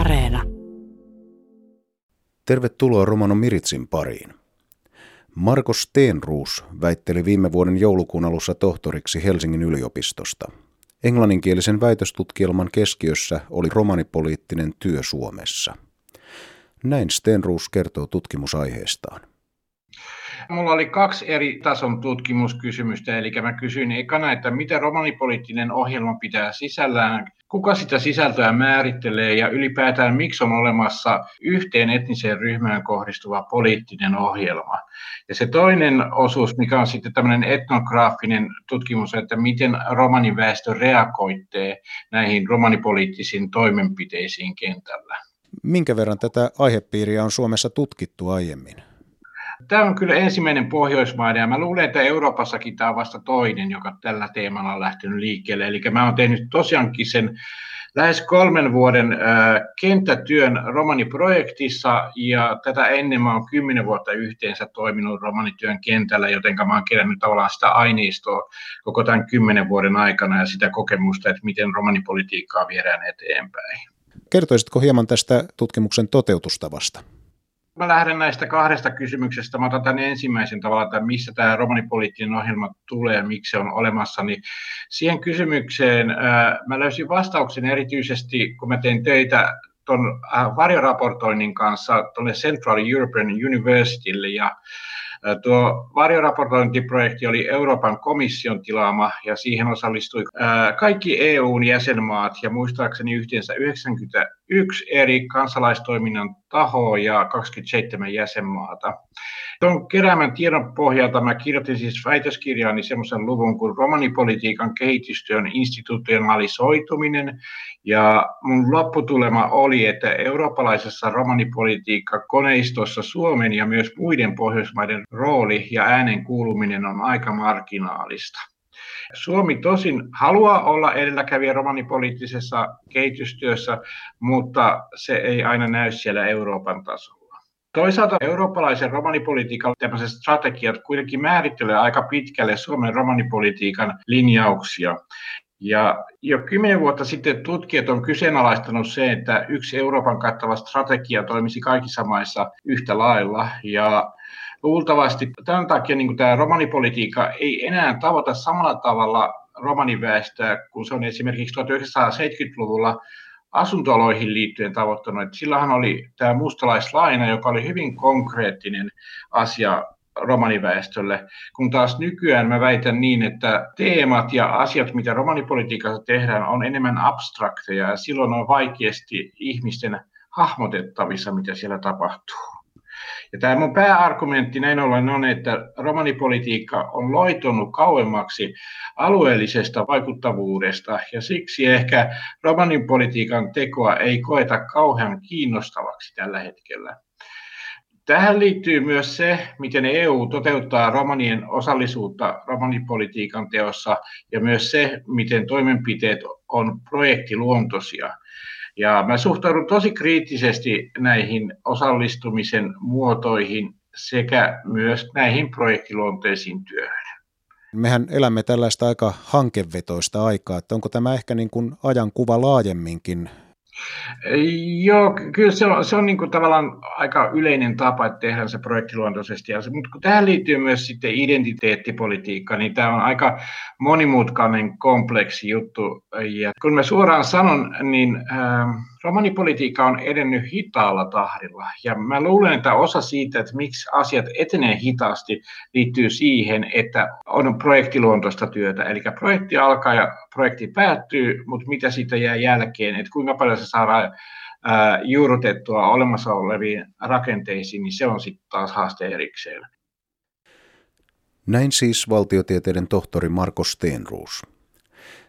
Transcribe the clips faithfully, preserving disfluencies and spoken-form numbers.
Areena. Tervetuloa Romano Miritsin pariin. Marko Stenroos väitteli viime vuoden joulukuun alussa tohtoriksi Helsingin yliopistosta. Englanninkielisen väitöstutkielman keskiössä oli romanipoliittinen työ Suomessa. Näin Stenroos kertoo tutkimusaiheestaan. Mulla oli kaksi eri tason tutkimuskysymystä, eli mä kysyin ekana, että mitä romanipoliittinen ohjelma pitää sisällään, kuka sitä sisältöä määrittelee ja ylipäätään miksi on olemassa yhteen etniseen ryhmään kohdistuva poliittinen ohjelma. Ja se toinen osuus, mikä on sitten tämmöinen etnograafinen tutkimus, että miten romaniväestö reagoittee näihin romanipoliittisiin toimenpiteisiin kentällä. Minkä verran tätä aihepiiriä on Suomessa tutkittu aiemmin? Tämä on kyllä ensimmäinen Pohjoismaiden ja mä luulen, että Euroopassakin tämä on vasta toinen, joka tällä teemalla on lähtenyt liikkeelle. Eli mä oon tehnyt tosiaankin sen lähes kolmen vuoden kenttätyön romaniprojektissa ja tätä ennen mä oon kymmenen vuotta yhteensä toiminut romanityön kentällä, joten mä oon kerännyt tavallaan sitä aineistoa koko tämän kymmenen vuoden aikana ja sitä kokemusta, että miten romanipolitiikkaa viedään eteenpäin. Kertoisitko hieman tästä tutkimuksen toteutustavasta? Mä lähden näistä kahdesta kysymyksestä. Mä otan tämän ensimmäisen tavalla, että missä tämä romanipoliittinen ohjelma tulee ja miksi se on olemassa. Niin siihen kysymykseen ää, mä löysin vastauksen erityisesti, kun mä tein töitä tuon varjoraportoinnin kanssa tuonne Central European Universitylle. Ja ää, tuo varjoraportointiprojekti oli Euroopan komission tilaama ja siihen osallistui ää, kaikki E U:n jäsenmaat ja muistaakseni yhteensä yhdeksänkymmentäyksi eri kansalaistoiminnan taho ja kaksikymmentäseitsemän jäsenmaata. Tuon keräämän tiedon pohjalta mä kirjoitin siis väitöskirjaani semmoisen luvun kuin romanipolitiikan kehitystyön institutionalisoituminen. Ja mun lopputulema oli, että eurooppalaisessa romanipolitiikkakoneistossa Suomen ja myös muiden Pohjoismaiden rooli ja äänen kuuluminen on aika marginaalista. Suomi tosin haluaa olla edelläkävijä romanipoliittisessa kehitystyössä, mutta se ei aina näy siellä Euroopan tasolla. Toisaalta eurooppalaisen romanipolitiikan tämmöiset strategiat kuitenkin määrittelevät aika pitkälle Suomen romanipolitiikan linjauksia. Ja jo kymmenen vuotta sitten tutkijat on kyseenalaistanut se, että yksi Euroopan kattava strategia toimisi kaikissa maissa yhtä lailla ja luultavasti tämän takia niin tämä romanipolitiikka ei enää tavoita samalla tavalla romaniväestöä, kun se on esimerkiksi tuhatyhdeksänsataaseitsemänkymmentäluvulla asuntoaloihin liittyen tavoittanut. Sillähän oli tämä mustalaislaina, joka oli hyvin konkreettinen asia romaniväestölle, kun taas nykyään mä väitän niin, että teemat ja asiat, mitä romanipolitiikassa tehdään, on enemmän abstrakteja ja silloin on vaikeasti ihmisten hahmotettavissa, mitä siellä tapahtuu. Ja tämä mun pääargumentti näin ollen on, että romanipolitiikka on loitonut kauemmaksi alueellisesta vaikuttavuudesta ja siksi ehkä romanipolitiikan tekoa ei koeta kauhean kiinnostavaksi tällä hetkellä. Tähän liittyy myös se, miten E U toteuttaa romanien osallisuutta romanipolitiikan teossa ja myös se, miten toimenpiteet on projektiluontoisia. Ja mä suhtaudun tosi kriittisesti näihin osallistumisen muotoihin sekä myös näihin projektiluonteisiin työhön. Mehän elämme tällaista aika hankevetoista aikaa, että onko tämä ehkä niin kuin ajankuva laajemminkin? Joo, kyllä se on, se on niin kuin tavallaan aika yleinen tapa, että tehdään se projektiluontoisesti. Mutta kun tähän liittyy myös sitten identiteettipolitiikka, niin tämä on aika monimutkainen, kompleksi juttu. Ja kun mä suoraan sanon, niin ähm, romanipolitiikka on edennyt hitaalla tahdilla. Ja mä luulen, että osa siitä, että miksi asiat etenee hitaasti, liittyy siihen, että on projektiluontoista työtä. Eli projekti alkaa ja projekti päättyy, mutta mitä siitä jää jälkeen, että kuinka paljon se saadaan ää, juurrutettua olemassa oleviin rakenteisiin, niin se on sitten taas haaste erikseen. Näin siis valtiotieteiden tohtori Marko Stenroos.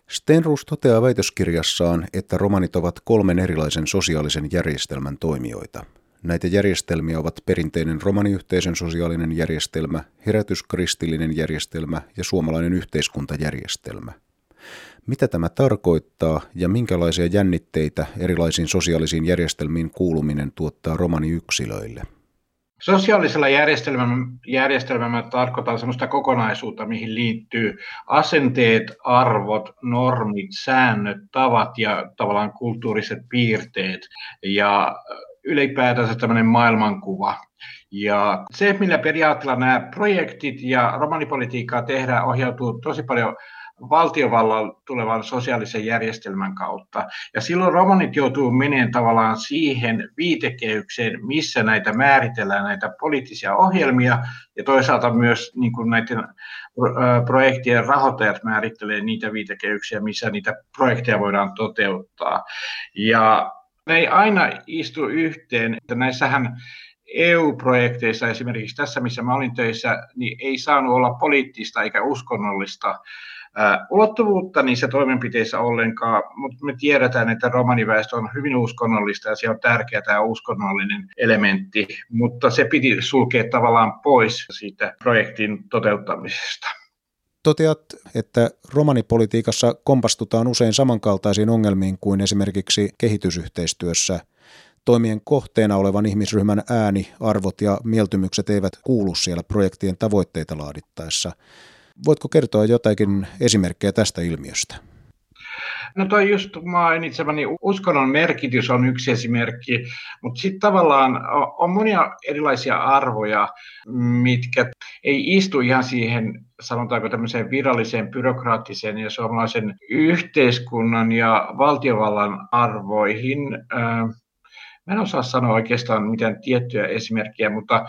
Stenroos toteaa väitöskirjassaan, että romanit ovat kolmen erilaisen sosiaalisen järjestelmän toimijoita. Näitä järjestelmiä ovat perinteinen romaniyhteisön sosiaalinen järjestelmä, herätyskristillinen järjestelmä ja suomalainen yhteiskuntajärjestelmä. Mitä tämä tarkoittaa ja minkälaisia jännitteitä erilaisiin sosiaalisiin järjestelmiin kuuluminen tuottaa romaniyksilöille? Sosiaalisella järjestelmällä, järjestelmällä tarkoitan sellaista kokonaisuutta, mihin liittyy asenteet, arvot, normit, säännöt, tavat ja tavallaan kulttuuriset piirteet ja ylipäätänsä tämmöinen maailmankuva. Ja se, millä periaatteella nämä projektit ja romanipolitiikkaa tehdään, ohjautuu tosi paljon valtiovallan tulevan sosiaalisen järjestelmän kautta. Ja silloin romanit joutuu menemään tavallaan siihen viitekehykseen, missä näitä määritellään, näitä poliittisia ohjelmia, ja toisaalta myös niin kuin näiden projektien rahoittajat määrittelee niitä viitekehyksiä, missä niitä projekteja voidaan toteuttaa. Ja ne ei aina istu yhteen. Näissähän E U-projekteissa, esimerkiksi tässä, missä mä olin töissä, niin ei saanut olla poliittista eikä uskonnollista ulottuvuutta niissä toimenpiteissä ollenkaan, mutta me tiedetään, että romaniväestö on hyvin uskonnollista ja se on tärkeä tämä uskonnollinen elementti, mutta se piti sulkea tavallaan pois siitä projektin toteuttamisesta. Toteat, että romanipolitiikassa kompastutaan usein samankaltaisiin ongelmiin kuin esimerkiksi kehitysyhteistyössä. Toimien kohteena olevan ihmisryhmän ääni, arvot ja mieltymykset eivät kuulu siellä projektien tavoitteita laadittaessa. Voitko kertoa jotakin esimerkkejä tästä ilmiöstä? No toi just mainitsemani uskonnon merkitys on yksi esimerkki, mutta sitten tavallaan on monia erilaisia arvoja, mitkä ei istu ihan siihen, sanotaanko tämmöiseen viralliseen, byrokraattiseen ja suomalaisen yhteiskunnan ja valtiovallan arvoihin. Mä en osaa sanoa oikeastaan mitään tiettyjä esimerkkejä, mutta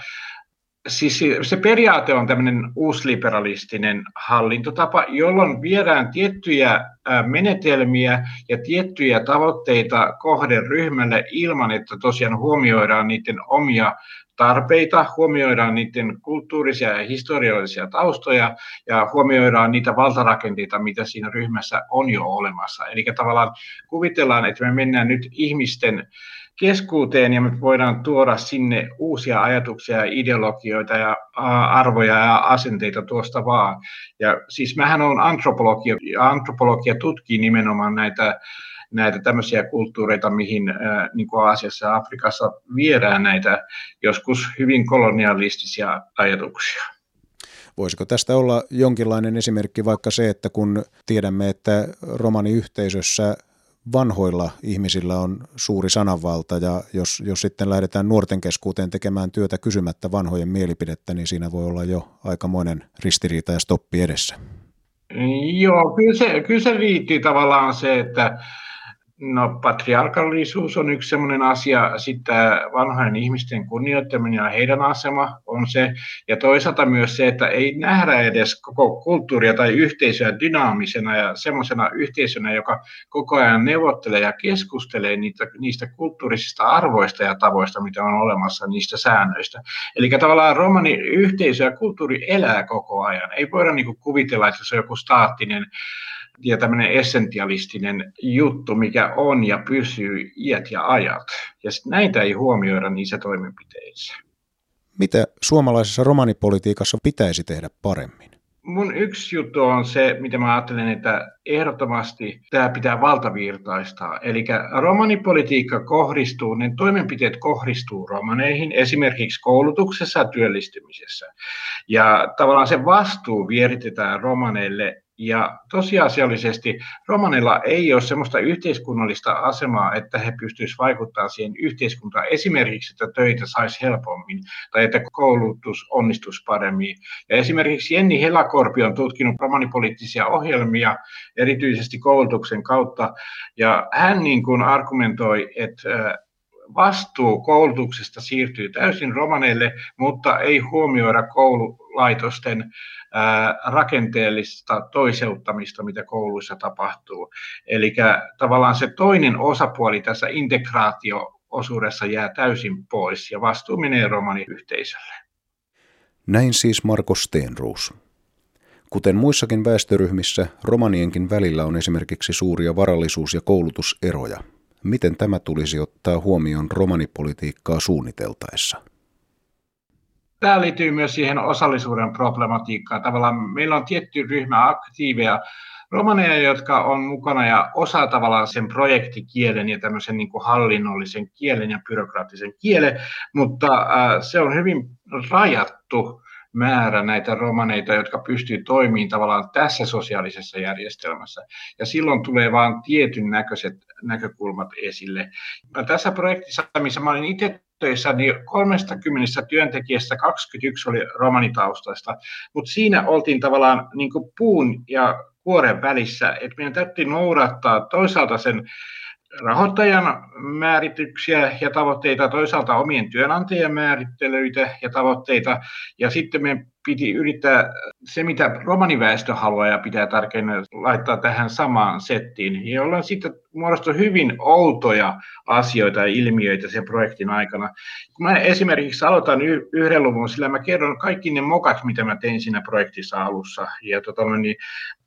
siis se periaate on tämmöinen uusliberalistinen hallintotapa, jolloin viedään tiettyjä menetelmiä ja tiettyjä tavoitteita kohderyhmälle ilman, että tosiaan huomioidaan niiden omia tarpeita, huomioidaan niiden kulttuurisia ja historiallisia taustoja ja huomioidaan niitä valtarakenteita, mitä siinä ryhmässä on jo olemassa. Eli tavallaan kuvitellaan, että me mennään nyt ihmisten keskuuteen ja me voidaan tuoda sinne uusia ajatuksia ja ideologioita ja arvoja ja asenteita tuosta vaan. Ja siis mähän olen antropologia, ja antropologia tutkii nimenomaan näitä, näitä tämmöisiä kulttuureita, mihin ää, niin kuin Aasiassa ja Afrikassa viedään näitä joskus hyvin kolonialistisia ajatuksia. Voisiko tästä olla jonkinlainen esimerkki vaikka se, että kun tiedämme, että romaniyhteisössä vanhoilla ihmisillä on suuri sananvalta ja jos, jos sitten lähdetään nuorten keskuuteen tekemään työtä kysymättä vanhojen mielipidettä, niin siinä voi olla jo aikamoinen ristiriita ja stoppi edessä. Joo, kyllä se, kyllä se liittyy tavallaan se, että no, patriarkalisuus on yksi sellainen asia, sitten vanhojen ihmisten kunnioittaminen ja heidän asema on se, ja toisaalta myös se, että ei nähdä edes koko kulttuuria tai yhteisöä dynaamisena ja semmoisena yhteisönä, joka koko ajan neuvottelee ja keskustelee niitä, niistä kulttuurisista arvoista ja tavoista, mitä on olemassa niistä säännöistä. Eli tavallaan romaniyhteisö ja kulttuuri elää koko ajan. Ei voida niinku kuvitella, että se on joku staattinen ja tämmöinen essentialistinen juttu, mikä on ja pysyy iät ja ajat. Ja näitä ei huomioida niissä toimenpiteissä. Mitä suomalaisessa romanipolitiikassa pitäisi tehdä paremmin? Mun yksi juttu on se, mitä mä ajattelen, että ehdottomasti tämä pitää valtavirtaistaa. Eli romanipolitiikka kohdistuu, ne toimenpiteet kohdistuu romaneihin, esimerkiksi koulutuksessa ja työllistymisessä. Ja tavallaan se vastuu vieritetään romaneille. Ja tosiasiallisesti romanilla ei ole sellaista yhteiskunnallista asemaa, että he pystyisivät vaikuttamaan siihen yhteiskuntaan esimerkiksi, että töitä saisi helpommin tai että koulutus onnistuisi paremmin. Ja esimerkiksi Jenni Helakorpi on tutkinut romanipoliittisia ohjelmia erityisesti koulutuksen kautta ja hän niin kuin argumentoi, että vastuu koulutuksesta siirtyy täysin romaneille, mutta ei huomioida koululaitosten rakenteellista toiseuttamista, mitä kouluissa tapahtuu. Eli tavallaan se toinen osapuoli tässä integraatio-osuudessa jää täysin pois ja vastuu menee romaniyhteisölle. Näin siis Marko Stenroos. Kuten muissakin väestöryhmissä, romanienkin välillä on esimerkiksi suuria varallisuus- ja koulutuseroja. Miten tämä tulisi ottaa huomioon romanipolitiikkaa suunniteltaessa? Tämä liittyy myös siihen osallisuuden problematiikkaan. Tavallaan meillä on tietty ryhmä aktiiveja romaneja, jotka on mukana ja osaa tavallaan sen projektikielen ja tämmöisen niin kuin hallinnollisen kielen ja byrokraattisen kielen, mutta äh, se on hyvin rajattu määrä näitä romaneita, jotka pystyy toimimaan tavallaan tässä sosiaalisessa järjestelmässä. Ja silloin tulee vain tietyn näköiset näkökulmat esille. No, tässä projektissa, missä mä olin itse töissä, niin kolmekymmentä työntekijästä kaksikymmentäyksi oli romanitaustaista, mutta siinä oltiin tavallaan niin kuin puun ja kuoren välissä, että meidän täytyy noudattaa toisaalta sen rahoittajan määrityksiä ja tavoitteita, toisaalta omien työnantajien määrittelyitä ja tavoitteita, ja sitten me piti yrittää se, mitä romaniväestö haluaa ja pitää tärkeänä, laittaa tähän samaan settiin, jolloin sitten muodostui hyvin outoja asioita ja ilmiöitä sen projektin aikana. Kun mä esimerkiksi aloitan yhden luvun, sillä mä kerron kaikki ne mokat, mitä mä tein siinä projektissa alussa, ja tota, niin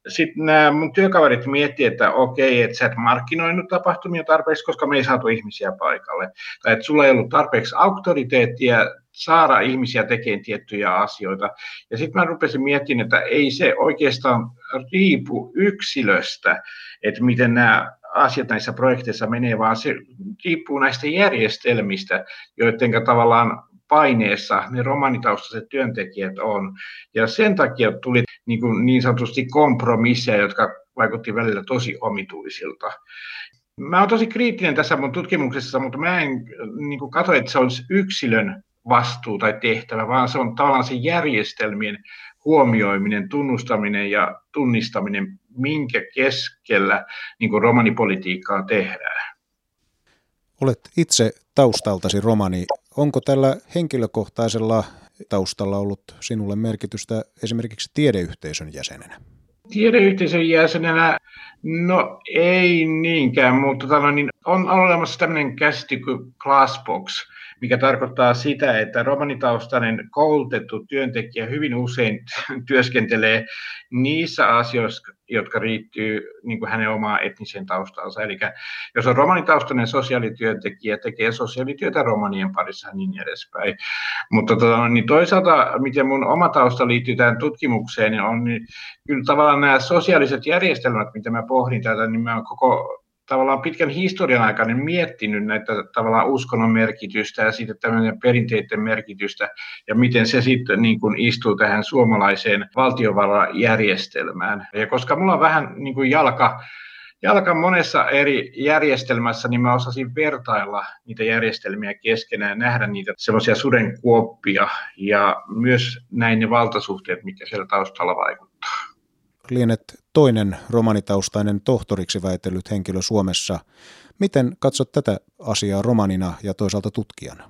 sitten nämä mun työkaverit miettivät, että okei, että sä et markkinoinut tapahtumia tarpeeksi, koska me ei saatu ihmisiä paikalle. Tai että sulla ei ollut tarpeeksi auktoriteettia saada ihmisiä tekemään tiettyjä asioita. Ja sitten mä rupesin miettimään, että ei se oikeastaan riipu yksilöstä, että miten nämä asiat näissä projekteissa menee, vaan se riippuu näistä järjestelmistä, joiden tavallaan paineessa ne romanitaustaiset työntekijät on. Ja sen takia tuli niin kuin niin sanotusti kompromisseja, jotka vaikutti välillä tosi omituisilta. Mä oon tosi kriittinen tässä mun tutkimuksessa, mutta mä en niin kuin katso, että se olisi yksilön vastuu tai tehtävä, vaan se on tavallaan se järjestelmien huomioiminen, tunnustaminen ja tunnistaminen, minkä keskellä niin kuin romanipolitiikkaa tehdään. Olet itse taustaltasi romani. Onko tällä henkilökohtaisella taustalla ollut sinulle merkitystä esimerkiksi tiedeyhteisön jäsenenä? Tiedeyhteisön jäsenenä? No ei niinkään, mutta niin on olemassa tämmöinen käsitys kuin classbox, mikä tarkoittaa sitä, että romanitaustainen koulutettu työntekijä hyvin usein työskentelee niissä asioissa, jotka riittyy niin kuin hänen omaan etniseen taustansa. Eli jos on romanitaustainen sosiaalityöntekijä, tekee sosiaalityötä romanien parissa ja niin edespäin. Mutta tota, niin toisaalta, miten mun oma tausta liittyy tähän tutkimukseen, niin on niin, kyllä tavallaan nämä sosiaaliset järjestelmät, mitä mä pohdin tätä, niin mä oon koko tavallaan pitkän historian aikana miettinyt näitä tavallaan uskonnon merkitystä ja siitä tämmöinen perinteiden merkitystä ja miten se sitten niin kuin istuu tähän suomalaiseen valtiovarajärjestelmään. Ja koska mulla on vähän niin kuin jalka, jalka monessa eri järjestelmässä, niin mä osasin vertailla niitä järjestelmiä keskenään ja nähdä niitä semmoisia sudenkuoppia ja myös näin ne valtasuhteet, mitkä siellä taustalla vaikuttaa. Lienet toinen romanitaustainen tohtoriksi väitellyt henkilö Suomessa. Miten katsot tätä asiaa romanina ja toisaalta tutkijana?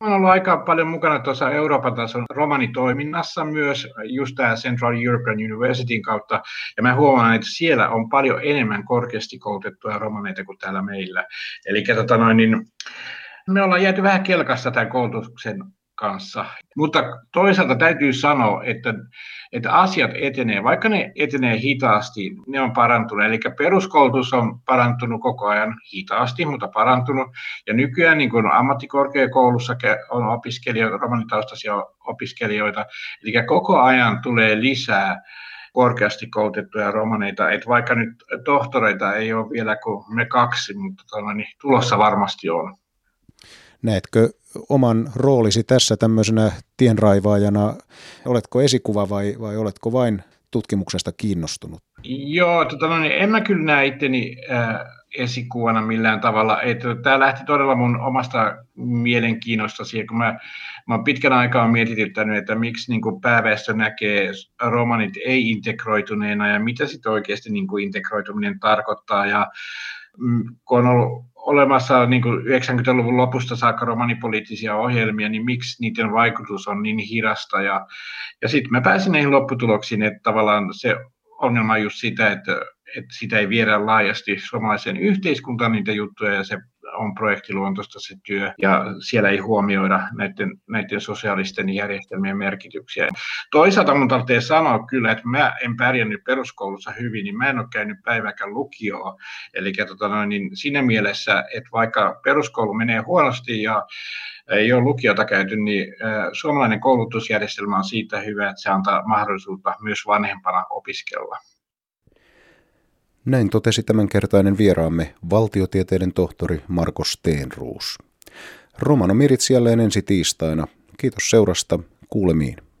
Olen ollut aika paljon mukana tuossa Euroopan tason romanitoiminnassa myös just tämä Central European Universityn kautta. Ja mä huomaan, että siellä on paljon enemmän korkeasti koulutettuja romaneita kuin täällä meillä. Eli tota noin, niin me ollaan jääty vähän kelkasta tämän koulutuksen kanssa. Mutta toisaalta täytyy sanoa, että, että asiat etenee, vaikka ne etenee hitaasti, ne on parantunut. Eli peruskoulutus on parantunut koko ajan hitaasti, mutta parantunut. Ja nykyään niin kuin ammattikorkeakoulussa on opiskelijoita, romanitaustaisia opiskelijoita, eli koko ajan tulee lisää korkeasti koulutettuja romaneita, että vaikka nyt tohtoreita ei ole vielä kuin me kaksi, mutta niin tulossa varmasti on. Näetkö oman roolisi tässä tämmöisenä tienraivaajana? Oletko esikuva vai, vai oletko vain tutkimuksesta kiinnostunut? Joo, tota, no niin, en mä kyllä näe itteni äh, esikuvana millään tavalla. Tämä lähti todella mun omasta mielenkiinnosta siihen, kun mä, mä oon pitkän aikaa mietityttänyt, että miksi niin kuin pääväestö näkee romanit ei-integroituneena ja mitä sitten oikeasti niin kuin integroituminen tarkoittaa. Ja kun on ollut olemassa niin kuin yhdeksänkymmentäluvun lopusta saakka romanipoliittisia ohjelmia, niin miksi niiden vaikutus on niin hidasta. Ja, ja sitten mä pääsin näihin lopputuloksiin, että tavallaan se ongelma on just sitä, että, että sitä ei viedä laajasti suomalaiseen yhteiskuntaan niitä juttuja, ja se on projektiluontoista se työ, ja siellä ei huomioida näiden, näiden sosiaalisten järjestelmien merkityksiä. Toisaalta mun tarvitsee sanoa kyllä, että mä en pärjännyt peruskoulussa hyvin, niin mä en ole käynyt päivääkään lukioon. Eli tota noin, niin siinä mielessä, että vaikka peruskoulu menee huonosti ja ei ole lukiota käyty, niin suomalainen koulutusjärjestelmä on siitä hyvä, että se antaa mahdollisuutta myös vanhempana opiskella. Näin totesi tämänkertainen vieraamme valtiotieteiden tohtori Marko Stenroos. Romano Miritsiälleen ensi tiistaina. Kiitos seurasta. Kuulemiin.